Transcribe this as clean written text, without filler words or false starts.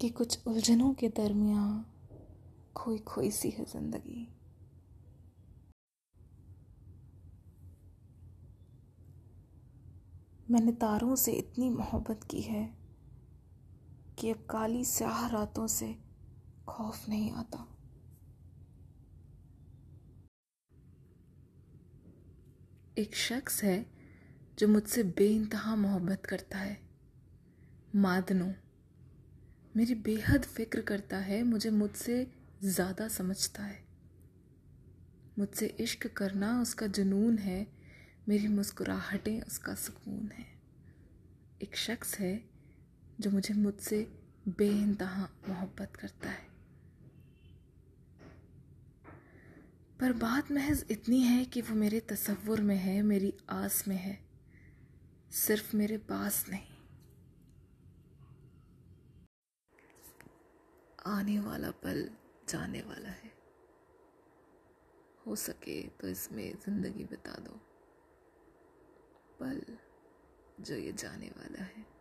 कि कुछ उलझनों के दरमियान खोई खोई सी है जिंदगी। मैंने तारों से इतनी मोहब्बत की है कि अब काली स्याह रातों से खौफ नहीं आता। एक शख्स है जो मुझसे बेइंतहा मोहब्बत करता है, मादनों मेरी बेहद फिक्र करता है, मुझसे ज़्यादा समझता है। मुझसे इश्क करना उसका जुनून है, मेरी मुस्कुराहटें उसका सुकून है। एक शख्स है जो मुझसे बेइंतहा मोहब्बत करता है, पर बात महज इतनी है कि वो मेरे तसव्वुर में है, मेरी आस में है, सिर्फ मेरे पास नहीं। आने वाला पल जाने वाला है, हो सके तो इसमें ज़िंदगी बिता दो। पल जो ये जाने वाला है।